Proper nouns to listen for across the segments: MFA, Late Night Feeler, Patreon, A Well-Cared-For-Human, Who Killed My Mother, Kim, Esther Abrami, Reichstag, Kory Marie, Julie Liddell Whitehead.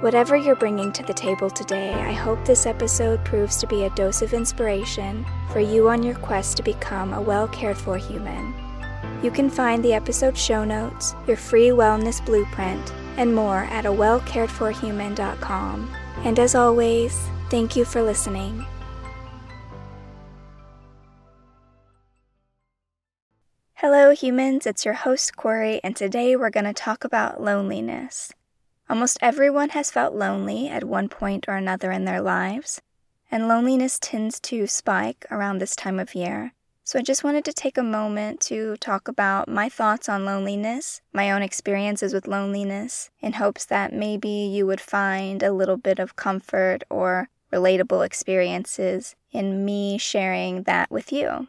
Whatever you're bringing to the table today, I hope this episode proves to be a dose of inspiration for you on your quest to become a well-cared-for human. You can find the episode show notes, your free wellness blueprint, and more at awellcaredforhuman.com. And as always, thank you for listening. Hello humans, it's your host Kory, and today we're going to talk about loneliness. Almost everyone has felt lonely at one point or another in their lives, and loneliness tends to spike around this time of year. So I just wanted to take a moment to talk about my thoughts on loneliness, my own experiences with loneliness, in hopes that maybe you would find a little bit of comfort or relatable experiences in me sharing that with you.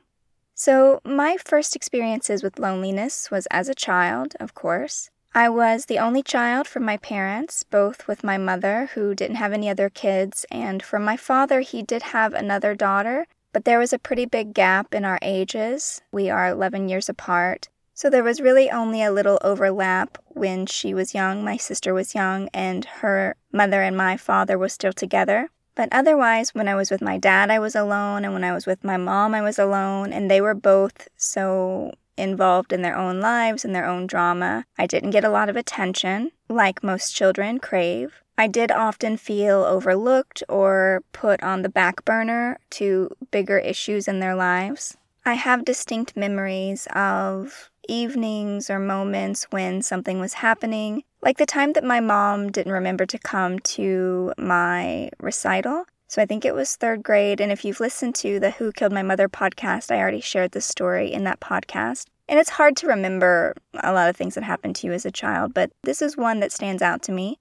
So my first experiences with loneliness was as a child, of course. I was the only child from my parents, both with my mother, who didn't have any other kids, and from my father, he did have another daughter, but there was a pretty big gap in our ages. We are 11 years apart, so there was really only a little overlap when she was young, my sister was young, and her mother and my father were still together. But otherwise, when I was with my dad, I was alone, and when I was with my mom, I was alone, and they were both so involved in their own lives and their own drama. I didn't get a lot of attention, like most children crave. I did often feel overlooked or put on the back burner to bigger issues in their lives. I have distinct memories of evenings or moments when something was happening, like the time that my mom didn't remember to come to my recital. So I think it was third grade, and if you've listened to the Who Killed My Mother podcast, I already shared this story in that podcast. And it's hard to remember a lot of things that happened to you as a child, but this is one that stands out to me.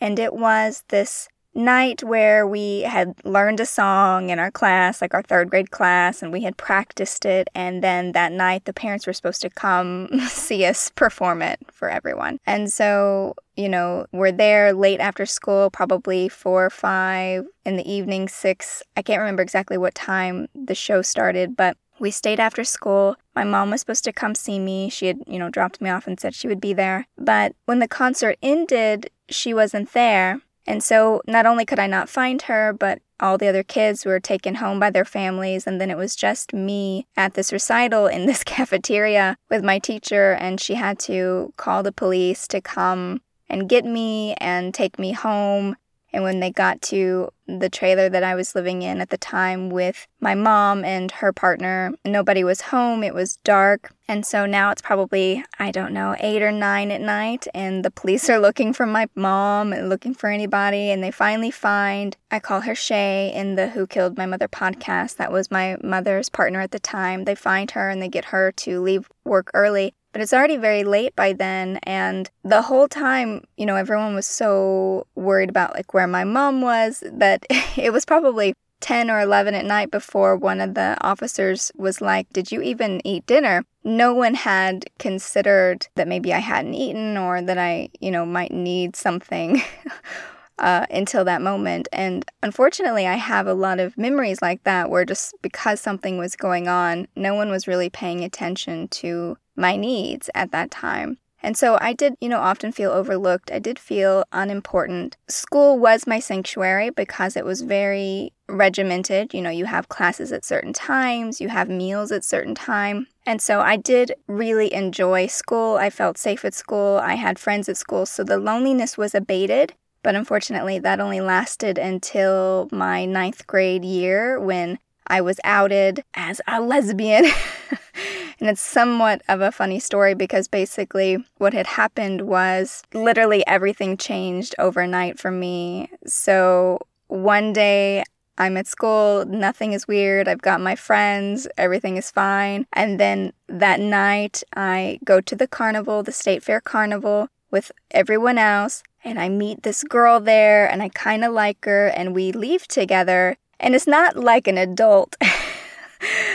And it was this night where we had learned a song in our class, like our third grade class, and we had practiced it. And then that night, the parents were supposed to come see us perform it for everyone. And so, we're there late after school, probably 4 or 5 in the evening, 6. I can't remember exactly what time the show started, but we stayed after school. My mom was supposed to come see me. She had, dropped me off and said she would be there. But when the concert ended, she wasn't there. And so not only could I not find her, but all the other kids were taken home by their families, and then it was just me at this recital in this cafeteria with my teacher, and she had to call the police to come and get me and take me home. And when they got to the trailer that I was living in at the time with my mom and her partner, nobody was home. It was dark. And so now it's probably, 8 or 9 at night. And the police are looking for my mom and looking for anybody. And they finally find, I call her Shay in the Who Killed My Mother podcast. That was my mother's partner at the time. They find her and they get her to leave work early. But it's already very late by then, and the whole time, everyone was so worried about, where my mom was, that it was probably 10 or 11 at night before one of the officers was like, "Did you even eat dinner?" No one had considered that maybe I hadn't eaten or that I, might need something until that moment. And unfortunately, I have a lot of memories like that where just because something was going on, no one was really paying attention to my needs at that time. And so I did, often feel overlooked. I did feel unimportant. School was my sanctuary because it was very regimented. You have classes at certain times, you have meals at certain time. And so I did really enjoy school. I felt safe at school. I had friends at school. So the loneliness was abated. But unfortunately, that only lasted until my 9th grade year when I was outed as a lesbian. And it's somewhat of a funny story because basically what had happened was literally everything changed overnight for me. So one day I'm at school, nothing is weird, I've got my friends, everything is fine. And then that night I go to the carnival, the State Fair Carnival, with everyone else, and I meet this girl there, and I kind of like her, and we leave together. And it's not like an adult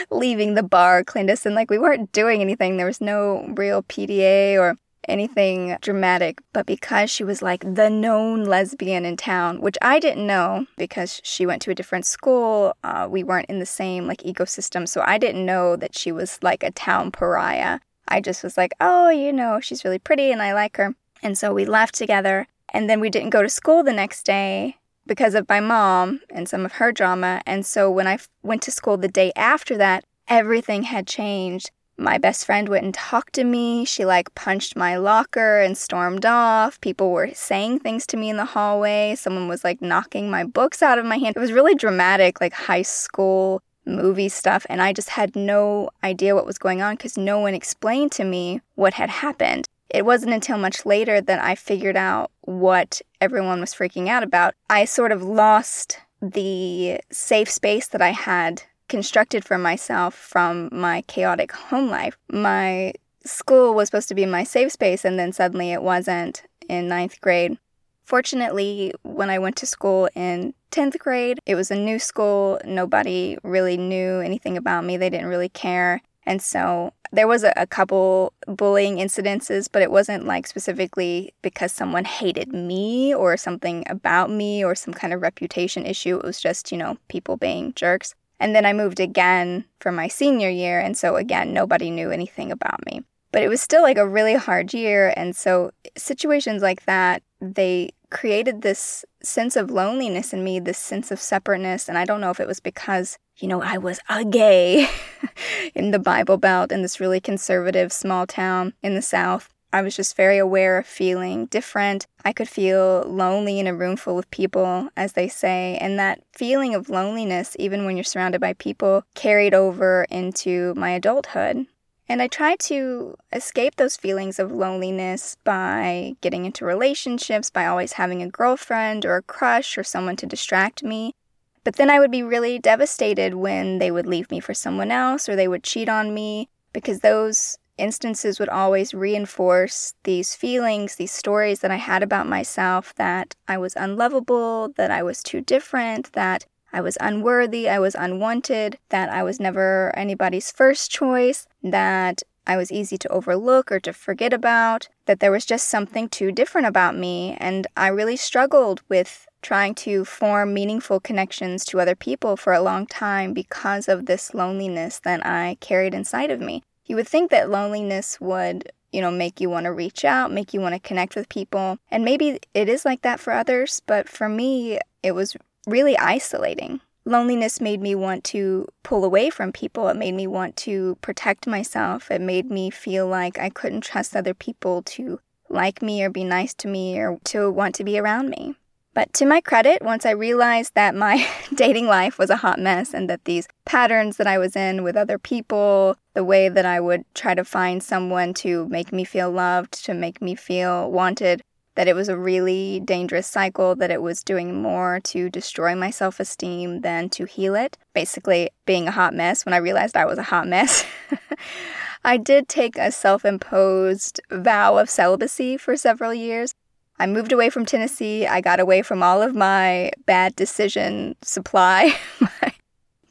leaving the bar clandestine. Like, we weren't doing anything. There was no real PDA or anything dramatic. But because she was like the known lesbian in town, which I didn't know because she went to a different school, we weren't in the same like ecosystem. So I didn't know that she was like a town pariah. I just was like, oh, you know, she's really pretty and I like her. And so we left together. And then we didn't go to school the next day because of my mom and some of her drama. And so when I went to school the day after that, everything had changed. My best friend went and talked to me. She like punched my locker and stormed off. People were saying things to me in the hallway. Someone was like knocking my books out of my hand. It was really dramatic, like high school movie stuff. And I just had no idea what was going on because no one explained to me what had happened. It wasn't until much later that I figured out what everyone was freaking out about. I sort of lost the safe space that I had constructed for myself from my chaotic home life. My school was supposed to be my safe space, and then suddenly it wasn't in 9th grade. Fortunately, when I went to school in 10th grade, it was a new school. Nobody really knew anything about me. They didn't really care. And so there was a couple bullying incidences, but it wasn't like specifically because someone hated me or something about me or some kind of reputation issue. It was just, you know, people being jerks. And then I moved again for my senior year. And so again, nobody knew anything about me. But it was still like a really hard year. And so situations like that, they created this sense of loneliness in me, this sense of separateness. And I don't know if it was because, you know, I was a gay in the Bible Belt in this really conservative small town in the South. I was just very aware of feeling different. I could feel lonely in a room full of people, as they say. And that feeling of loneliness, even when you're surrounded by people, carried over into my adulthood. And I tried to escape those feelings of loneliness by getting into relationships, by always having a girlfriend or a crush or someone to distract me. But then I would be really devastated when they would leave me for someone else or they would cheat on me, because those instances would always reinforce these feelings, these stories that I had about myself, that I was unlovable, that I was too different, that I was unworthy, I was unwanted, that I was never anybody's first choice, that I was easy to overlook or to forget about, that there was just something too different about me. And I really struggled with trying to form meaningful connections to other people for a long time because of this loneliness that I carried inside of me. You would think that loneliness would, you know, make you want to reach out, make you want to connect with people. And maybe it is like that for others, but for me, it was really isolating. Loneliness made me want to pull away from people. It made me want to protect myself. It made me feel like I couldn't trust other people to like me or be nice to me or to want to be around me. But to my credit, once I realized that my dating life was a hot mess and that these patterns that I was in with other people, the way that I would try to find someone to make me feel loved, to make me feel wanted, that it was a really dangerous cycle, that it was doing more to destroy my self-esteem than to heal it. Basically, being a hot mess, when I realized I was a hot mess, I did take a self-imposed vow of celibacy for several years. I moved away from Tennessee. I got away from all of my bad decision supply,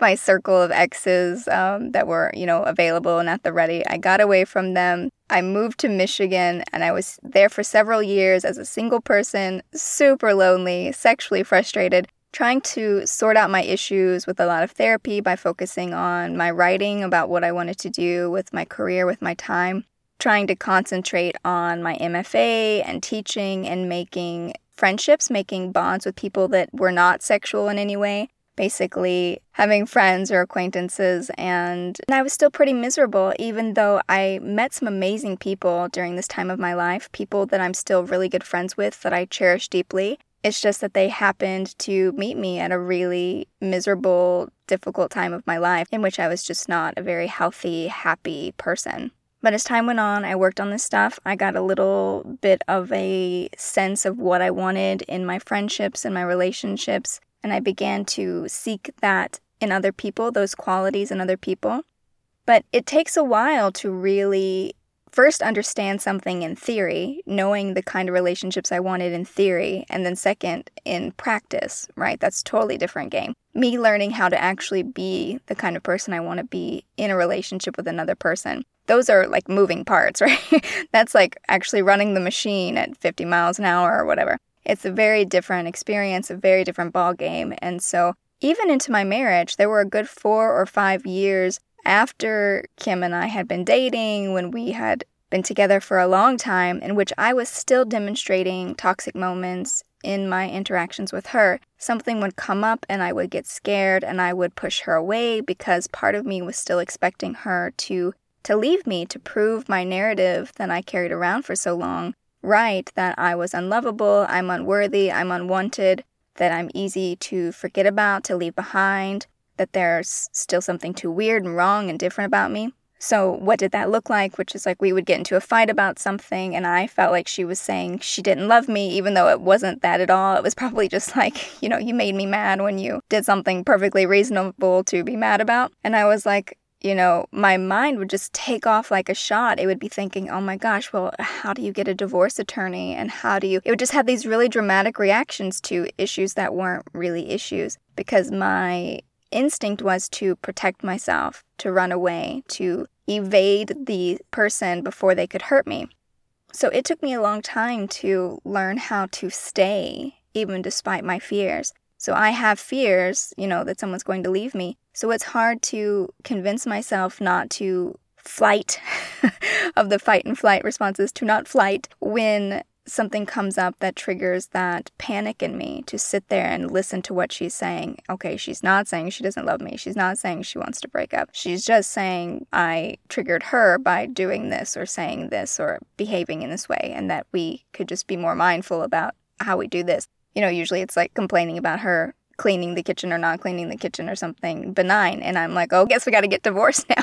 my circle of exes that were, you know, available and at the ready. I got away from them. I moved to Michigan, and I was there for several years as a single person, super lonely, sexually frustrated, trying to sort out my issues with a lot of therapy by focusing on my writing about what I wanted to do with my career, with my time, trying to concentrate on my MFA and teaching and making friendships, making bonds with people that were not sexual in any way. Basically having friends or acquaintances, and I was still pretty miserable, even though I met some amazing people during this time of my life, people that I'm still really good friends with, that I cherish deeply. It's just that they happened to meet me at a really miserable, difficult time of my life in which I was just not a very healthy, happy person. But as time went on, I worked on this stuff. I got a little bit of a sense of what I wanted in my friendships and my relationships. And I began to seek that in other people, those qualities in other people. But it takes a while to really first understand something in theory, knowing the kind of relationships I wanted in theory, and then second, in practice, right? That's a totally different game. me learning how to actually be the kind of person I want to be in a relationship with another person. Those are like moving parts, right? That's like actually running the machine at 50 miles an hour or whatever. It's a very different experience, a very different ball game. And so even into my marriage, there were a good 4 or 5 years after Kim and I had been dating, when we had been together for a long time, in which I was still demonstrating toxic moments in my interactions with her. Something would come up and I would get scared and I would push her away because part of me was still expecting her to leave me, to prove my narrative that I carried around for so long, right, that I was unlovable, I'm unworthy, I'm unwanted, that I'm easy to forget about, to leave behind, that there's still something too weird and wrong and different about me. So what did that look like? Which is like we would get into a fight about something and I felt like she was saying she didn't love me, even though it wasn't that at all. It was probably just like, you know, you made me mad when you did something perfectly reasonable to be mad about. And I was like, you know, my mind would just take off like a shot. It would be thinking, oh my gosh, well, how do you get a divorce attorney? And it would just have these really dramatic reactions to issues that weren't really issues, because my instinct was to protect myself, to run away, to evade the person before they could hurt me. So it took me a long time to learn how to stay, even despite my fears. So I have fears, you know, that someone's going to leave me. So it's hard to convince myself not to flight, of the fight and flight responses, to not flight when something comes up that triggers that panic in me, to sit there and listen to what she's saying. Okay, she's not saying she doesn't love me. She's not saying she wants to break up. She's just saying I triggered her by doing this or saying this or behaving in this way, and that we could just be more mindful about how we do this. You know, usually it's like complaining about her cleaning the kitchen or not cleaning the kitchen or something benign. And I'm like, oh, guess we got to get divorced now.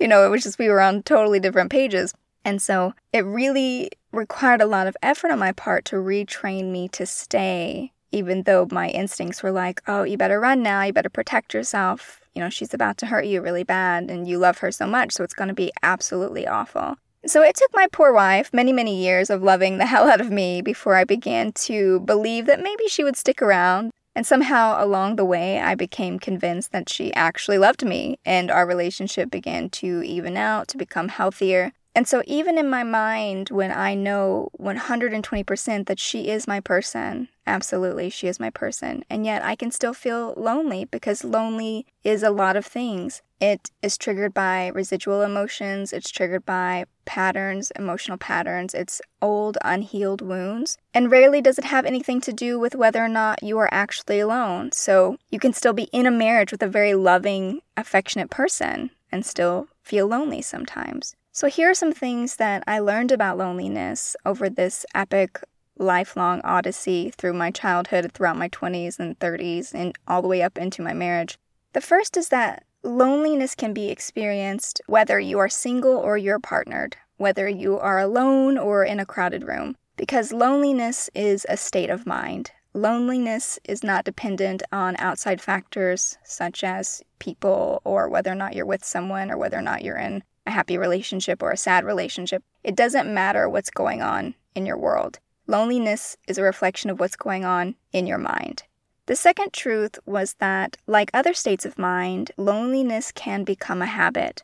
You know, it was just we were on totally different pages. And so it really required a lot of effort on my part to retrain me to stay, even though my instincts were like, oh, you better run now. You better protect yourself. You know, she's about to hurt you really bad and you love her so much. So it's going to be absolutely awful. So it took my poor wife many, many years of loving the hell out of me before I began to believe that maybe she would stick around. And somehow along the way, I became convinced that she actually loved me, and our relationship began to even out, to become healthier. And so even in my mind, when I know 120% that she is my person, absolutely, she is my person, and yet I can still feel lonely, because lonely is a lot of things. It is triggered by residual emotions, it's triggered by patterns, emotional patterns, it's old unhealed wounds, and rarely does it have anything to do with whether or not you are actually alone. So you can still be in a marriage with a very loving, affectionate person and still feel lonely sometimes. So here are some things that I learned about loneliness over this epic, lifelong odyssey through my childhood, throughout my 20s and 30s, and all the way up into my marriage. The first is that loneliness can be experienced whether you are single or you're partnered, whether you are alone or in a crowded room, because loneliness is a state of mind. Loneliness is not dependent on outside factors such as people or whether or not you're with someone or whether or not you're in a happy relationship or a sad relationship. It doesn't matter what's going on in your world. Loneliness is a reflection of what's going on in your mind. The second truth was that, like other states of mind, loneliness can become a habit.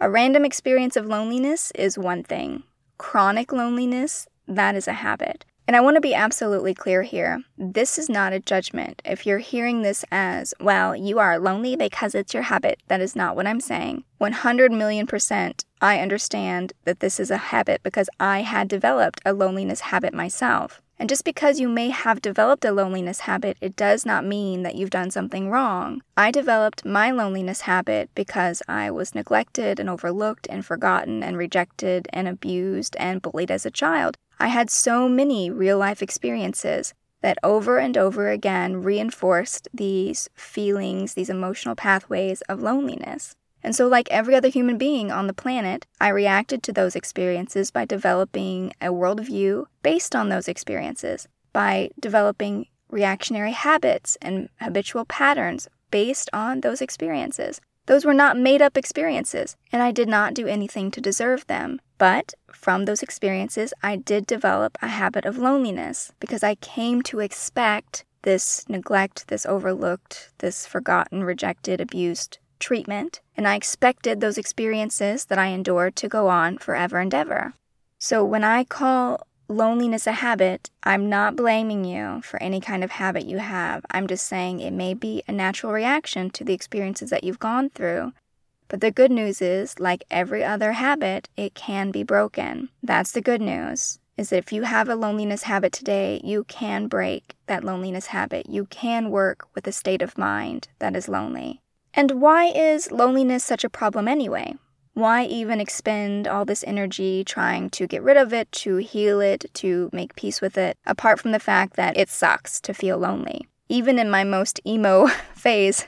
A random experience of loneliness is one thing. Chronic loneliness, that is a habit. And I want to be absolutely clear here. This is not a judgment. If you're hearing this as, well, you are lonely because it's your habit, that is not what I'm saying. 100 million %, I understand that this is a habit because I had developed a loneliness habit myself. And just because you may have developed a loneliness habit, it does not mean that you've done something wrong. I developed my loneliness habit because I was neglected and overlooked and forgotten and rejected and abused and bullied as a child. I had so many real-life experiences that over and over again reinforced these feelings, these emotional pathways of loneliness. And so like every other human being on the planet, I reacted to those experiences by developing a worldview based on those experiences, by developing reactionary habits and habitual patterns based on those experiences. Those were not made-up experiences, and I did not do anything to deserve them. But from those experiences, I did develop a habit of loneliness because I came to expect this neglect, this overlooked, this forgotten, rejected, abused treatment, and I expected those experiences that I endured to go on forever and ever. So when I call loneliness a habit, I'm not blaming you for any kind of habit you have. I'm just saying it may be a natural reaction to the experiences that you've gone through. But the good news is, like every other habit, it can be broken. That's the good news, is that if you have a loneliness habit today, you can break that loneliness habit. You can work with a state of mind that is lonely. And why is loneliness such a problem anyway? Why even expend all this energy trying to get rid of it, to heal it, to make peace with it, apart from the fact that it sucks to feel lonely? Even in my most emo phase,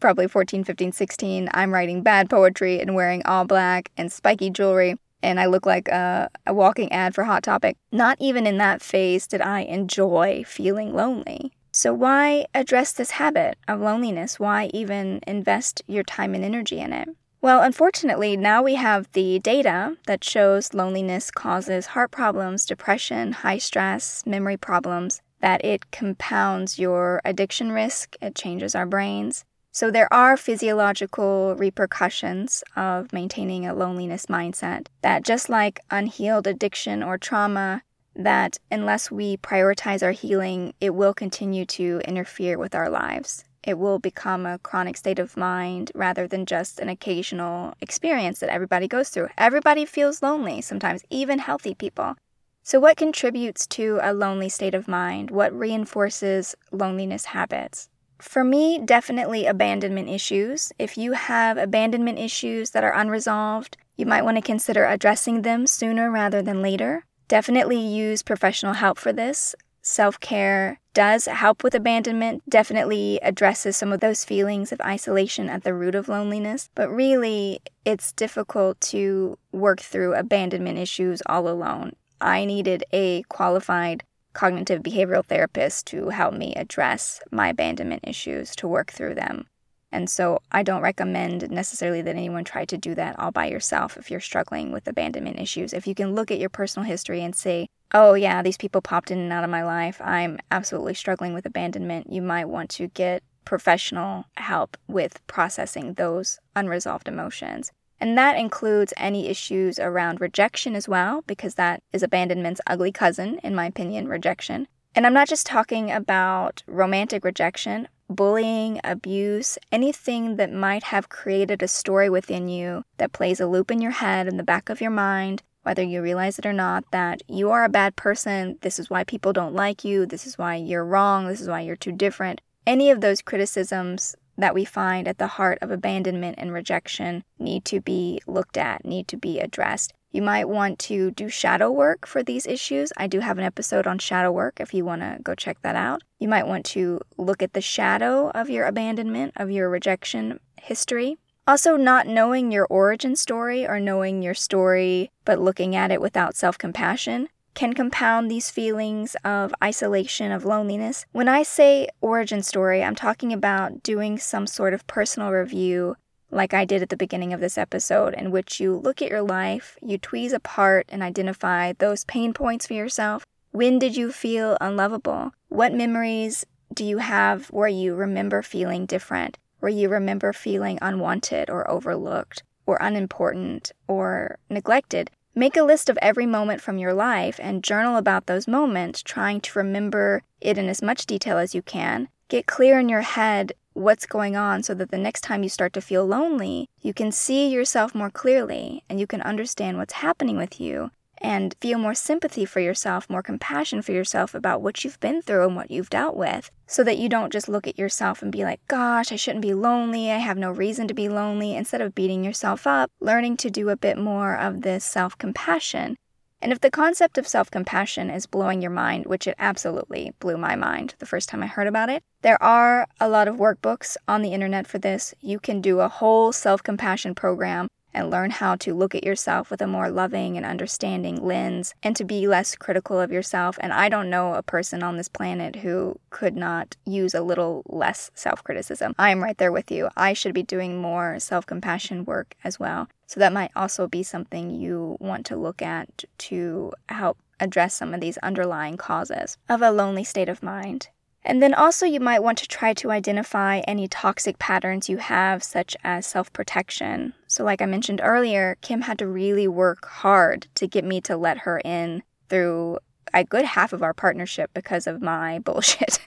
probably 14, 15, 16, I'm writing bad poetry and wearing all black and spiky jewelry, and I look like a walking ad for Hot Topic. Not even in that phase did I enjoy feeling lonely. So why address this habit of loneliness? Why even invest your time and energy in it? Well, unfortunately, now we have the data that shows loneliness causes heart problems, depression, high stress, memory problems, that it compounds your addiction risk, it changes our brains. So there are physiological repercussions of maintaining a loneliness mindset, that just like unhealed addiction or trauma, that unless we prioritize our healing, it will continue to interfere with our lives. It will become a chronic state of mind rather than just an occasional experience that everybody goes through. Everybody feels lonely sometimes, even healthy people. So what contributes to a lonely state of mind? What reinforces loneliness habits? For me, definitely abandonment issues. If you have abandonment issues that are unresolved, you might want to consider addressing them sooner rather than later. Definitely use professional help for this. Self-care does help with abandonment, definitely addresses some of those feelings of isolation at the root of loneliness, but really it's difficult to work through abandonment issues all alone. I needed a qualified cognitive behavioral therapist to help me address my abandonment issues, to work through them. And so I don't recommend necessarily that anyone try to do that all by yourself if you're struggling with abandonment issues. If you can look at your personal history and say, oh yeah, these people popped in and out of my life, I'm absolutely struggling with abandonment, you might want to get professional help with processing those unresolved emotions. And that includes any issues around rejection as well, because that is abandonment's ugly cousin, in my opinion, rejection. And I'm not just talking about romantic rejection, bullying, abuse, anything that might have created a story within you that plays a loop in your head, in the back of your mind, whether you realize it or not, that you are a bad person, this is why people don't like you, this is why you're wrong, this is why you're too different. Any of those criticisms that we find at the heart of abandonment and rejection need to be looked at, need to be addressed. You might want to do shadow work for these issues. I do have an episode on shadow work if you want to go check that out. You might want to look at the shadow of your abandonment, of your rejection history. Also, not knowing your origin story or knowing your story but looking at it without self-compassion can compound these feelings of isolation, of loneliness. When I say origin story, I'm talking about doing some sort of personal review like I did at the beginning of this episode, in which you look at your life, you tweeze apart and identify those pain points for yourself. When did you feel unlovable? What memories do you have where you remember feeling different, where you remember feeling unwanted or overlooked or unimportant or neglected? Make a list of every moment from your life and journal about those moments, trying to remember it in as much detail as you can. Get clear in your head what's going on so that the next time you start to feel lonely, you can see yourself more clearly and you can understand what's happening with you and feel more sympathy for yourself, more compassion for yourself about what you've been through and what you've dealt with, so that you don't just look at yourself and be like, gosh, I shouldn't be lonely, I have no reason to be lonely. Instead of beating yourself up, learning to do a bit more of this self-compassion. And if the concept of self-compassion is blowing your mind, which it absolutely blew my mind the first time I heard about it, there are a lot of workbooks on the internet for this. You can do a whole self-compassion program and learn how to look at yourself with a more loving and understanding lens and to be less critical of yourself. And I don't know a person on this planet who could not use a little less self-criticism. I am right there with you. I should be doing more self-compassion work as well. So that might also be something you want to look at to help address some of these underlying causes of a lonely state of mind. And then also you might want to try to identify any toxic patterns you have, such as self-protection. So like I mentioned earlier, Kim had to really work hard to get me to let her in through a good half of our partnership because of my bullshit.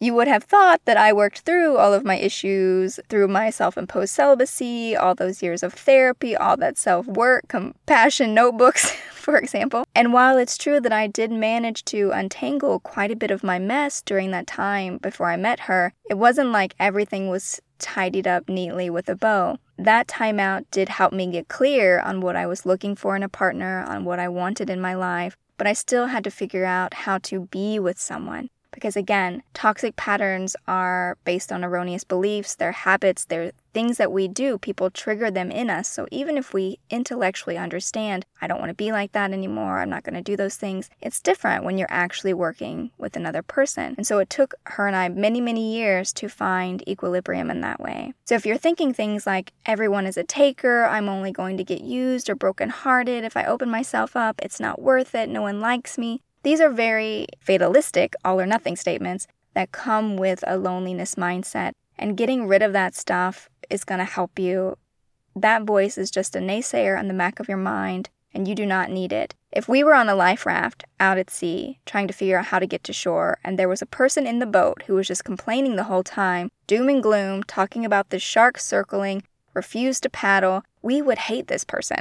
You would have thought that I worked through all of my issues, through my self-imposed celibacy, all those years of therapy, all that self-work, compassion notebooks, for example. And while it's true that I did manage to untangle quite a bit of my mess during that time before I met her, it wasn't like everything was tidied up neatly with a bow. That time out did help me get clear on what I was looking for in a partner, on what I wanted in my life, but I still had to figure out how to be with someone. Because again, toxic patterns are based on erroneous beliefs, they're habits, they're things that we do, people trigger them in us. So even if we intellectually understand, I don't want to be like that anymore, I'm not going to do those things, it's different when you're actually working with another person. And so it took her and I many, many years to find equilibrium in that way. So if you're thinking things like, everyone is a taker, I'm only going to get used or brokenhearted, if I open myself up, it's not worth it, no one likes me. These are very fatalistic, all-or-nothing statements that come with a loneliness mindset. And getting rid of that stuff is going to help you. That voice is just a naysayer on the back of your mind, and you do not need it. If we were on a life raft out at sea, trying to figure out how to get to shore, and there was a person in the boat who was just complaining the whole time, doom and gloom, talking about the shark circling, refused to paddle, we would hate this person.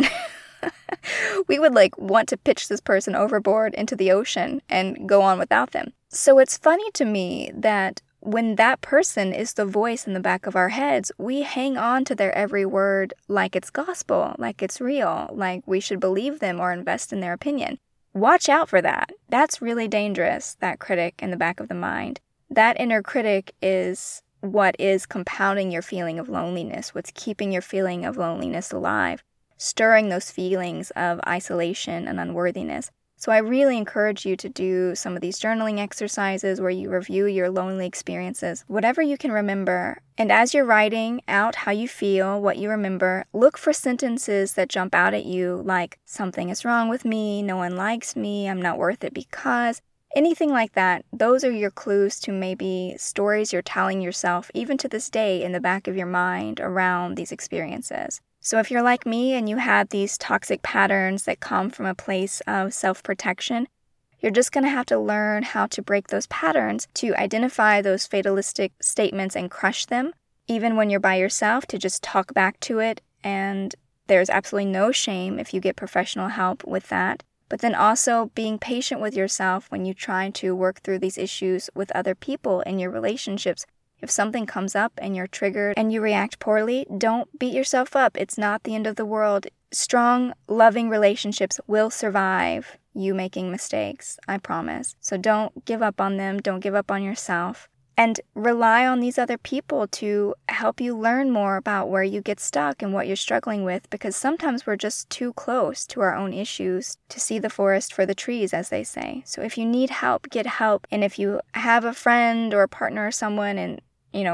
We would want to pitch this person overboard into the ocean and go on without them. So it's funny to me that when that person is the voice in the back of our heads, we hang on to their every word like it's gospel, like it's real, like we should believe them or invest in their opinion. Watch out for that. That's really dangerous, that critic in the back of the mind. That inner critic is what is compounding your feeling of loneliness, what's keeping your feeling of loneliness alive, stirring those feelings of isolation and unworthiness. So I really encourage you to do some of these journaling exercises where you review your lonely experiences, whatever you can remember. And as you're writing out how you feel, what you remember, look for sentences that jump out at you like, something is wrong with me, no one likes me, I'm not worth it because, anything like that. Those are your clues to maybe stories you're telling yourself, even to this day, in the back of your mind around these experiences. So if you're like me and you have these toxic patterns that come from a place of self-protection, you're just going to have to learn how to break those patterns, to identify those fatalistic statements and crush them. Even when you're by yourself, to just talk back to it, and there's absolutely no shame if you get professional help with that. But then also being patient with yourself when you try to work through these issues with other people in your relationships. If something comes up and you're triggered and you react poorly, don't beat yourself up. It's not the end of the world. Strong, loving relationships will survive you making mistakes, I promise. So don't give up on them. Don't give up on yourself. And rely on these other people to help you learn more about where you get stuck and what you're struggling with, because sometimes we're just too close to our own issues to see the forest for the trees, as they say. So if you need help, get help. And if you have a friend or a partner or someone and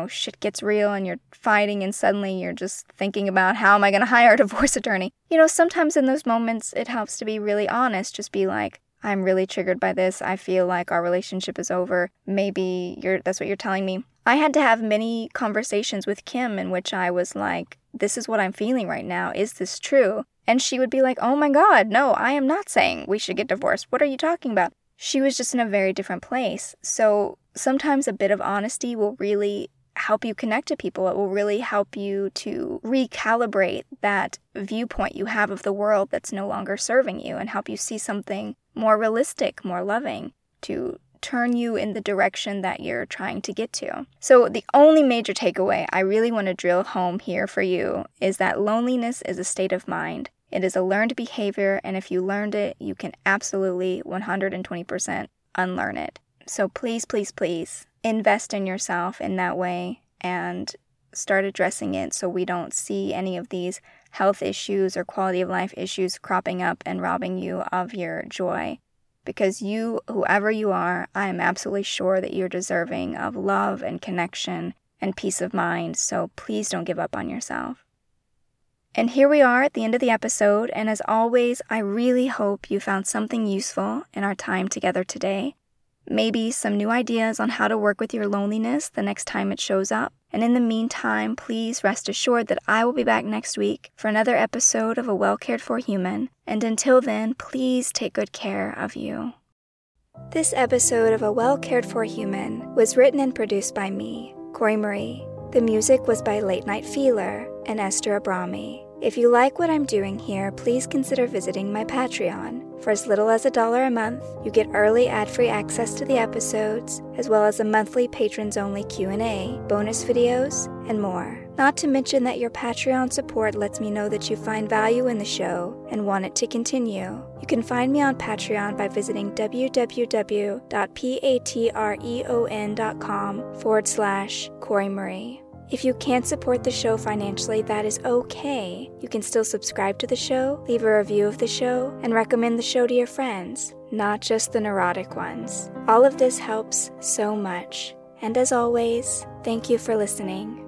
shit gets real and you're fighting and suddenly you're just thinking about, how am I going to hire a divorce attorney? Sometimes in those moments, it helps to be really honest. Just be like, I'm really triggered by this. I feel like our relationship is over. Maybe that's what you're telling me. I had to have many conversations with Kim in which I was like, this is what I'm feeling right now. Is this true? And she would be like, oh my God, no, I am not saying we should get divorced. What are you talking about? She was just in a very different place. So sometimes a bit of honesty will really help you connect to people. It will really help you to recalibrate that viewpoint you have of the world that's no longer serving you, and help you see something more realistic, more loving, to turn you in the direction that you're trying to get to. So the only major takeaway I really want to drill home here for you is that loneliness is a state of mind. It is a learned behavior, and if you learned it, you can absolutely 120% unlearn it. So please, please, please invest in yourself in that way and start addressing it so we don't see any of these health issues or quality of life issues cropping up and robbing you of your joy. Because you, whoever you are, I am absolutely sure that you're deserving of love and connection and peace of mind. So please don't give up on yourself. And here we are at the end of the episode. And as always, I really hope you found something useful in our time together today. maybe some new ideas on how to work with your loneliness the next time it shows up. And in the meantime, please rest assured that I will be back next week for another episode of A Well-Cared-For-Human. And until then, please take good care of you. This episode of A Well-Cared-For-Human was written and produced by me, Kory Marie. The music was by Late Night Feeler and Esther Abrami. If you like what I'm doing here, please consider visiting my Patreon. For as little as $1 a month, you get early ad-free access to the episodes, as well as a monthly patrons-only Q&A, bonus videos, and more. Not to mention that your Patreon support lets me know that you find value in the show and want it to continue. You can find me on Patreon by visiting patreon.com/KoryMarie. If you can't support the show financially, that is okay. You can still subscribe to the show, leave a review of the show, and recommend the show to your friends, not just the neurotic ones. All of this helps so much. And as always, thank you for listening.